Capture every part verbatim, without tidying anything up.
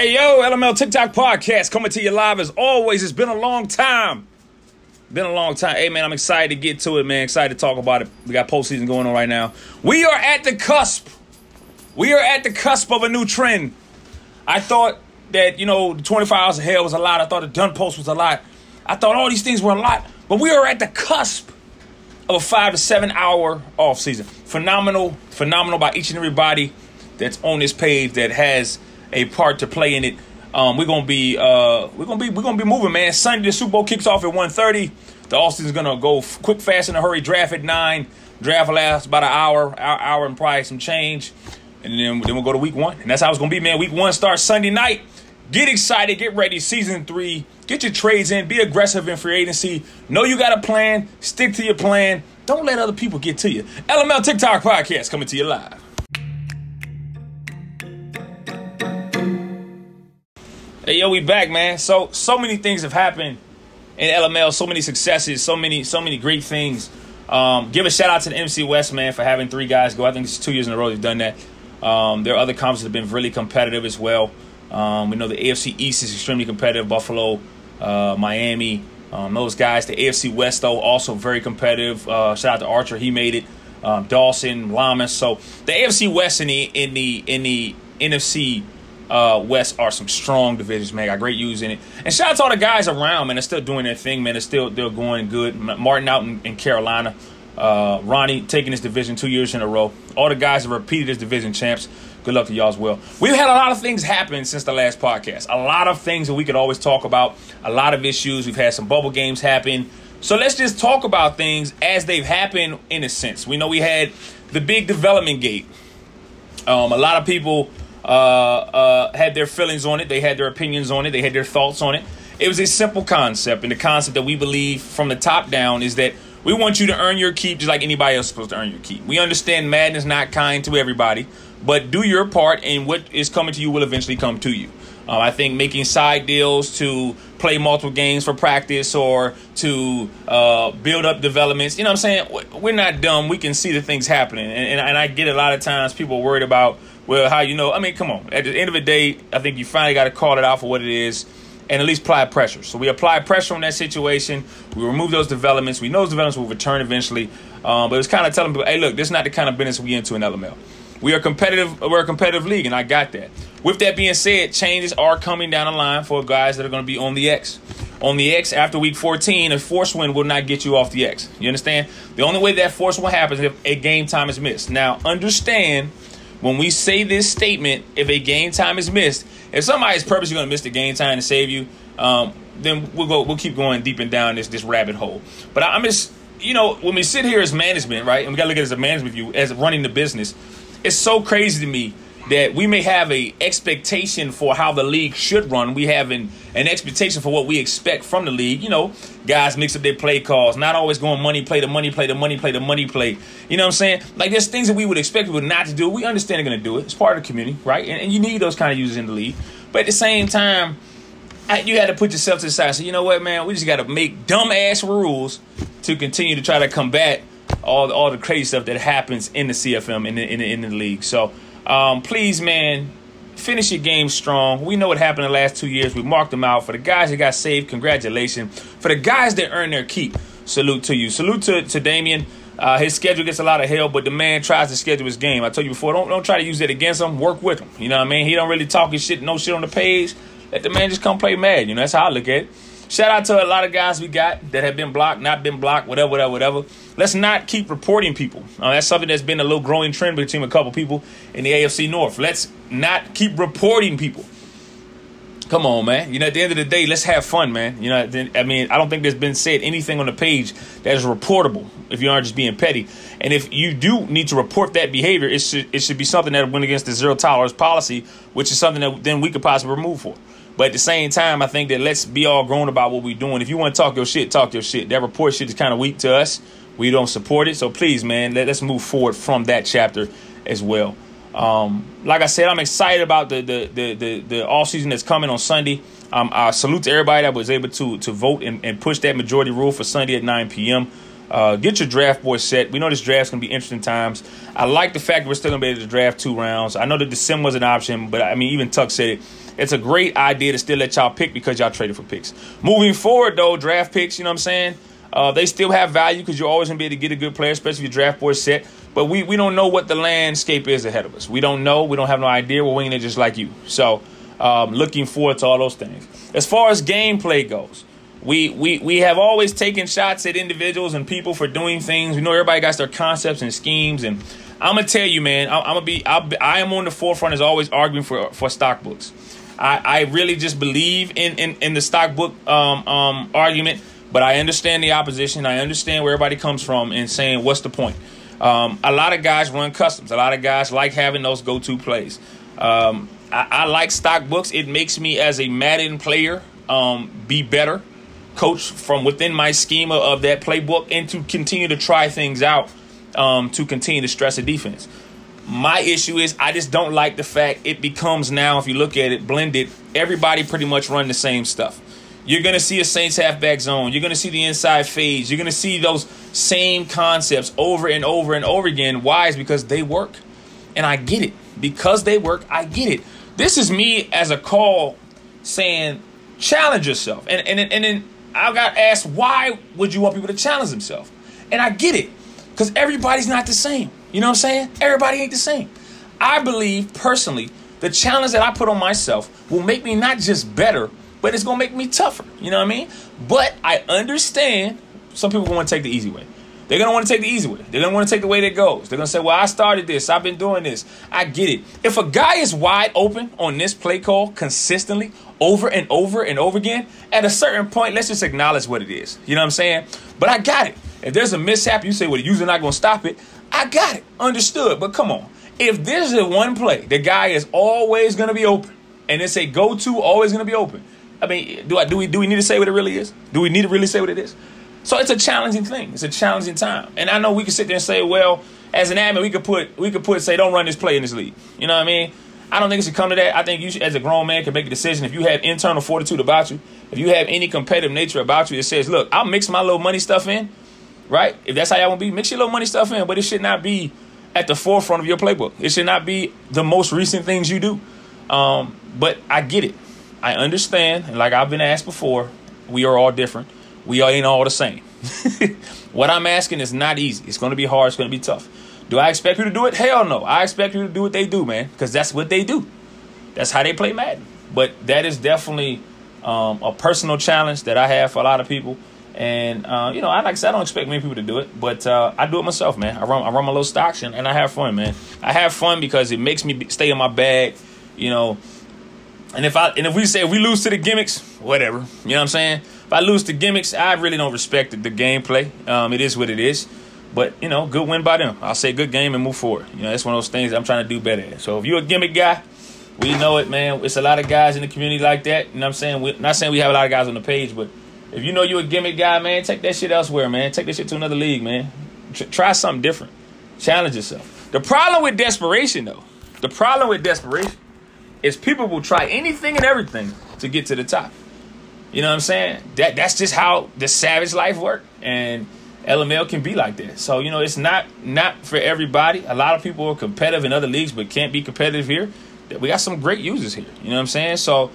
Hey, yo, L M L TikTok podcast coming to you live as always. It's been a long time. Been a long time. Hey, man, I'm excited to get to it, man. Excited to talk about it. We got postseason going on right now. We are at the cusp. We are at the cusp of a new trend. I thought that, you know, the twenty-five hours of hell was a lot. I thought the done post was a lot. I thought all these things were a lot. But we are at the cusp of a five to seven hour off season. Phenomenal, phenomenal by each and everybody that's on this page that has a part to play in it. Um, we're gonna be uh, we're gonna be we're gonna be moving, man. Sunday the Super Bowl kicks off at one thirty. The offseason's gonna go f- quick, fast, in a hurry. Draft at nine. Draft lasts about an hour, hour, hour, and probably some change. And then then we'll go to week one, and that's how it's gonna be, man. Week one starts Sunday night. Get excited, get ready. Season three. Get your trades in. Be aggressive in free agency. Know you got a plan. Stick to your plan. Don't let other people get to you. L M L TikTok podcast coming to you live. Hey, yo, we back, man. So, so many things have happened in L M L. So many successes. So many, so many great things. Um, give a shout out to the M C West, man, for having three guys go. I think it's two years in a row they've done that. Um, their other conferences have been really competitive as well. Um, we know the A F C East is extremely competitive. Buffalo, uh, Miami, um, those guys. The A F C West, though, also very competitive. Uh, shout out to Archer. He made it. Um, Dawson, Lamas. So, the A F C West and the, in the, in the N F C Uh, West are some strong divisions, man. Got great use in it. And shout out to all the guys around, man. They're still doing their thing, man. They're still they're going good. Martin out in, in Carolina. Uh, Ronnie taking this division two years in a row. All the guys have repeated as division champs. Good luck to y'all as well. We've had a lot of things happen since the last podcast. A lot of things that we could always talk about. A lot of issues. We've had some bubble games happen. So let's just talk about things as they've happened in a sense. We know we had the big development gate. Um, a lot of people... Uh, uh, had their feelings on it. They had their opinions on it. They had their thoughts on it. It was a simple concept, and the concept that we believe from the top down is that we want you to earn your keep just like anybody else is supposed to earn your keep. We understand Madden is not kind to everybody, but do your part, and what is coming to you will eventually come to you. Uh, I think making side deals to play multiple games for practice or to uh, build up developments, you know what I'm saying? We're not dumb. We can see the things happening, and, and, and I get a lot of times people are worried about, well, how you know? I mean, come on. At the end of the day, I think you finally got to call it out for what it is and at least apply pressure. So we apply pressure on that situation. We remove those developments. We know those developments will return eventually. Um, but it's kind of telling people, hey, look, this is not the kind of business we into in L M L. We are competitive. We're a competitive league, and I got that. With that being said, changes are coming down the line for guys that are going to be on the X. On the X after week fourteen, a force win will not get you off the X. You understand? The only way that force win happens is if a game time is missed. Now, understand... when we say this statement, if a game time is missed, if somebody's purposely going to miss the game time to save you, um, then we'll go. We'll keep going deep and down this this rabbit hole. But I'm just, you know, when we sit here as management, right, and we got to look at it as a management view, as running the business, it's so crazy to me that we may have a expectation for how the league should run. We have an, an expectation for what we expect from the league. You know, guys mix up their play calls, not always going money play, the money play, the money play, the money play. You know what I'm saying? Like, there's things that we would expect people not to do. We understand they're going to do it. It's part of the community, right? And, and you need those kind of users in the league. But at the same time, I, you had to put yourself to the side. So, you know what, man? We just got to make dumb-ass rules to continue to try to combat all, all the crazy stuff that happens in the C F M, in the, in the, in the league. So... Um, please, man, finish your game strong. We know what happened in the last two years. We marked them out. For the guys that got saved, congratulations. For the guys that earned their keep, salute to you. Salute to, to Damian. Uh, his schedule gets a lot of hell, but the man tries to schedule his game. I told you before, don't don't try to use it against him. Work with him. You know what I mean? He don't really talk his shit, no shit on the page. Let the man just come play mad. You know, that's how I look at it. Shout out to a lot of guys we got that have been blocked, not been blocked, whatever, whatever, whatever. Let's not keep reporting people. Uh, that's something that's been a little growing trend between a couple people in the A F C North. Let's not keep reporting people. Come on, man. You know, at the end of the day, let's have fun, man. You know, I mean, I don't think there's been said anything on the page that is reportable if you aren't just being petty. And if you do need to report that behavior, it should it should be something that went against the zero tolerance policy, which is something that then we could possibly remove for. But at the same time, I think that let's be all grown about what we're doing. If you want to talk your shit, talk your shit. That report shit is kind of weak to us. We don't support it. So please, man, let, let's move forward from that chapter as well. Um, like I said, I'm excited about the the the the, the offseason that's coming on Sunday. Um, I salute to everybody that was able to to vote and, and push that majority rule for Sunday at nine p.m. Uh, get your draft board set. We know this draft's going to be interesting times. I like the fact that we're still going to be able to draft two rounds. I know that the sim was an option, but I mean, even Tuck said it. it's a great idea to still let y'all pick because y'all traded for picks. Moving forward, though, draft picks, you know what I'm saying? Uh, they still have value because you're always going to be able to get a good player, especially if your draft board is set. But we, we don't know what the landscape is ahead of us. We don't know. We don't have no idea. We're winging it just like you. So um, looking forward to all those things. As far as gameplay goes, we, we, we have always taken shots at individuals and people for doing things. We know everybody got their concepts and schemes. And I'm going to tell you, man, I'm, I'm going to be, I'll be, I am on the forefront as always arguing for, for stock books. I, I really just believe in, in, in the stock book um, um, argument. But I understand the opposition. I understand where everybody comes from and saying, what's the point? Um, a lot of guys run customs. A lot of guys like having those go-to plays. Um, I, I like stock books. It makes me, as a Madden player, um, be better, coach from within my schema of that playbook, and to continue to try things out um, to continue to stress a defense. My issue is I just don't like the fact it becomes now, if you look at it, blended. Everybody pretty much run the same stuff. You're going to see a Saints halfback zone. You're going to see the inside fades. You're going to see those same concepts over and over and over again. Why? It's because they work. And I get it. Because they work, I get it. This is me as a call saying, challenge yourself. And, and, and then I got asked, why would you want people to challenge themselves? And I get it. Because everybody's not the same. You know what I'm saying? Everybody ain't the same. I believe, personally, the challenge that I put on myself will make me not just better, but it's going to make me tougher. You know what I mean? But I understand some people want to take the easy way. They're going to want to take the easy way. They're going to want to take the way that goes. They're going to say, well, I started this. I've been doing this. I get it. If a guy is wide open on this play call consistently over and over and over again, at a certain point, let's just acknowledge what it is. You know what I'm saying? But I got it. If there's a mishap, you say, well, the user's not going to stop it. I got it. Understood. But come on. If there's a one play, the guy is always going to be open. And it's a go-to, always going to be open. I mean, do I do we do we need to say what it really is? Do we need to really say what it is? So it's a challenging thing. It's a challenging time. And I know we can sit there and say, well, as an admin, we could put we could put say, don't run this play in this league. You know what I mean? I don't think it should come to that. I think you should, as a grown man, can make a decision. If you have internal fortitude about you, if you have any competitive nature about you that says, look, I'll mix my little money stuff in, right? If that's how y'all want to be, mix your little money stuff in. But it should not be at the forefront of your playbook. It should not be the most recent things you do. Um, but I get it. I understand, and like I've been asked before, we are all different. We ain't all the same. What I'm asking is not easy. It's going to be hard. It's going to be tough. Do I expect you to do it? Hell no. I expect you to do what they do, man, because that's what they do. That's how they play Madden. But that is definitely um, a personal challenge that I have for a lot of people. And, uh, you know, I like I said, I don't expect many people to do it, but uh, I do it myself, man. I run, I run my little stocks, and, and I have fun, man. I have fun because it makes me stay in my bag, you know. And if I and if we say if we lose to the gimmicks, whatever. You know what I'm saying? If I lose to gimmicks, I really don't respect the, the gameplay. Um, it is what it is. But, you know, good win by them. I'll say good game and move forward. You know, that's one of those things that I'm trying to do better at. So if you're a gimmick guy, we know it, man. It's a lot of guys in the community like that. You know what I'm saying? We're not saying we have a lot of guys on the page, but if you know you're a gimmick guy, man, take that shit elsewhere, man. Take that shit to another league, man. Tr- try something different. Challenge yourself. The problem with desperation, though, the problem with desperation is people will try anything and everything to get to the top. You know what I'm saying? That That's just how the savage life works. And L M L can be like that. So, you know, it's not not for everybody. A lot of people are competitive in other leagues but can't be competitive here. We got some great users here. You know what I'm saying? So,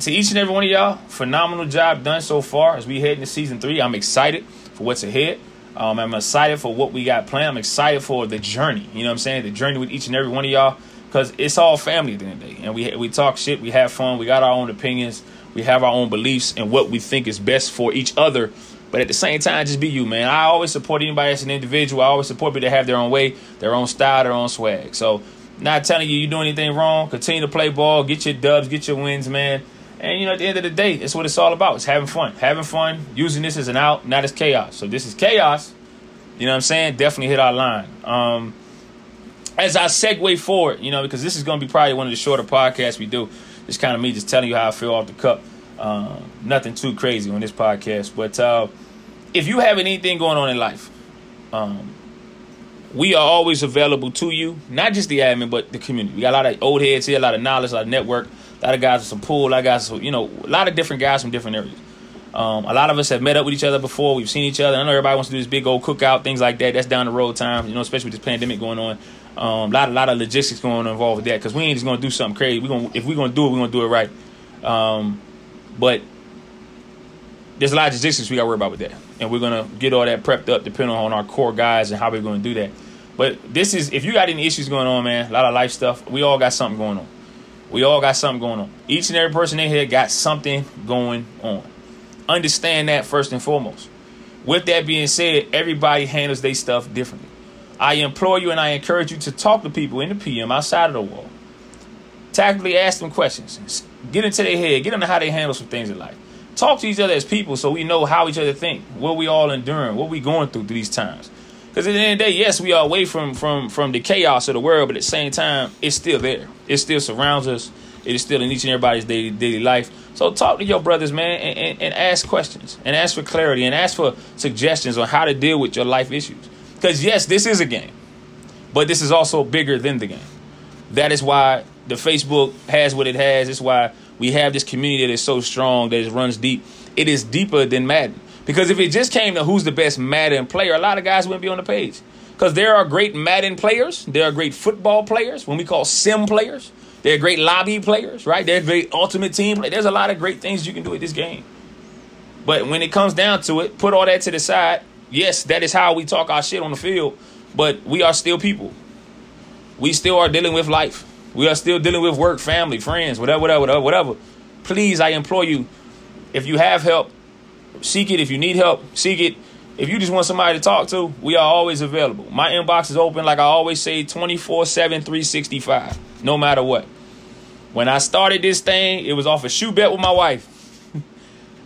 to each and every one of y'all, phenomenal job done so far as we head into season three. I'm excited for what's ahead. Um, I'm excited for what we got planned. I'm excited for the journey. You know what I'm saying? The journey with each and every one of y'all. Because it's all family at the end of the day. And we we talk shit. We have fun. We got our own opinions. We have our own beliefs and what we think is best for each other. But at the same time, just be you, man. I always support anybody as an individual. I always support people that have their own way, their own style, their own swag. So not telling you you doing anything wrong. Continue to play ball. Get your dubs. Get your wins, man. And, you know, at the end of the day, that's what it's all about. It's having fun. Having fun. Using this as an out, not as chaos. So this is chaos. You know what I'm saying? Definitely hit our line. Um... As I segue forward, you know, because this is going to be probably one of the shorter podcasts we do. It's kind of me just telling you how I feel off the cup. Uh, nothing too crazy on this podcast. But uh, if you have anything going on in life, um, we are always available to you. Not just the admin, but the community. We got a lot of old heads here, a lot of knowledge, a lot of network, a lot of guys with some pool, a lot of guys, you know, a lot of different guys from different areas. Um, a lot of us have met up with each other before. We've seen each other. I know everybody wants to do this big old cookout, things like that. That's down the road time, you know, especially with this pandemic going on. Um, a lot, a lot of logistics going on involved with that, because we ain't just going to do something crazy. We gonna, if we're going to do it, we're going to do it right. Um, but there's a lot of logistics we got to worry about with that. And we're going to get all that prepped up depending on our core guys and how we're going to do that. But this is, if you got any issues going on, man, a lot of life stuff, we all got something going on. We all got something going on. Each and every person in here got something going on. Understand that first and foremost. With that being said, everybody handles their stuff differently. I implore you and I encourage you to talk to people in the P M outside of the wall. Tactically ask them questions. Get into their head. Get into how they handle some things in life. Talk to each other as people so we know how each other think, what we all enduring, what we going through through these times. Because at the end of the day, yes, we are away from, from, from the chaos of the world, but at the same time, it's still there. It still surrounds us. It is still in each and everybody's daily, daily life. So talk to your brothers, man, and, and, and ask questions, and ask for clarity, and ask for suggestions on how to deal with your life issues. Because, yes, this is a game, but this is also bigger than the game. That is why the Facebook has what it has. It's why we have this community that is so strong, that it runs deep. It is deeper than Madden. Because if it just came to who's the best Madden player, a lot of guys wouldn't be on the page. Because there are great Madden players. There are great football players, when we call sim players. There are great lobby players, right? There are great ultimate team players. There's a lot of great things you can do with this game. But when it comes down to it, put all that to the side. Yes, that is how we talk our shit on the field. But we are still people. We still are dealing with life. We are still dealing with work, family, friends, whatever, whatever, whatever, whatever. Please, I implore you, if you have help, seek it. If you need help, seek it. If you just want somebody to talk to, we are always available. My inbox is open, like I always say, twenty-four seven, three sixty-five, no matter what. When I started this thing, it was off a shoe bet with my wife.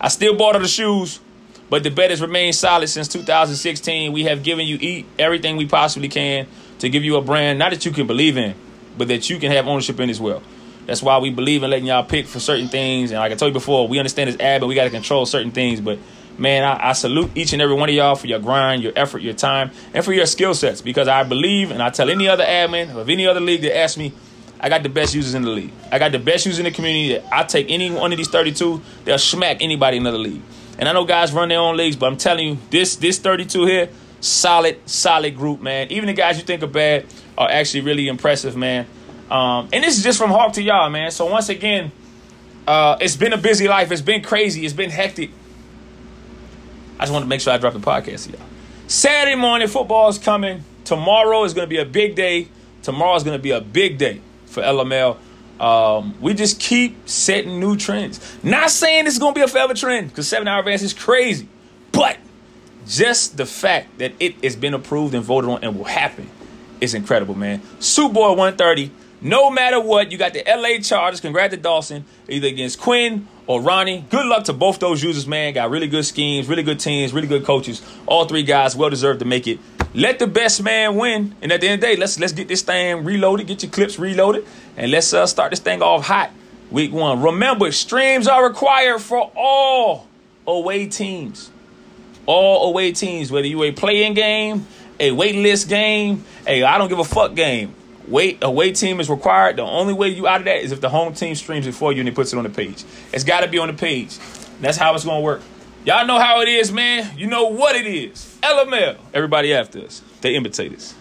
I still bought her the shoes, but the bet has remained solid since two thousand sixteen. We have given you eat everything we possibly can to give you a brand, not that you can believe in, but that you can have ownership in as well. That's why we believe in letting y'all pick for certain things. And like I told you before, we understand this ad, but we got to control certain things. But, man, I, I salute each and every one of y'all for your grind, your effort, your time, and for your skill sets. Because I believe, and I tell any other admin of any other league that asks me, I got the best users in the league. I got the best users in the community. That I take any one of these thirty-two, they'll smack anybody in another league. And I know guys run their own leagues, but I'm telling you, this this thirty-two here, solid, solid group, man. Even the guys you think are bad are actually really impressive, man. Um, and this is just from Hawk to y'all, man. So once again, uh, it's been a busy life. It's been crazy. It's been hectic. I just wanted to make sure I dropped the podcast to y'all. Saturday morning, football is coming. Tomorrow is going to be a big day. Tomorrow is going to be a big day for L M L. Um, we just keep setting new trends. Not saying this is going to be a forever trend, because seven-hour advance is crazy. But just the fact that it has been approved and voted on and will happen is incredible, man. Super Bowl one thirty. No matter what, you got the L A Chargers. Congrats to Dawson, either against Quinn or Ronnie. Good luck to both those users, man. Got really good schemes, really good teams, really good coaches. All three guys well deserved to make it. Let the best man win. And at the end of the day, let's let's get this thing reloaded. Get your clips reloaded. And let's uh, start this thing off hot week one. Remember, streams are required for all away teams. All away teams, whether you a play-in game, a wait list game, a I don't give a fuck game. Wait, away team is required. The only way you out of that is if the home team streams it for you and it puts it on the page. It's got to be on the page. That's how it's going to work. Y'all know how it is, man. You know what it is. L M L. Everybody after us. They imitate us.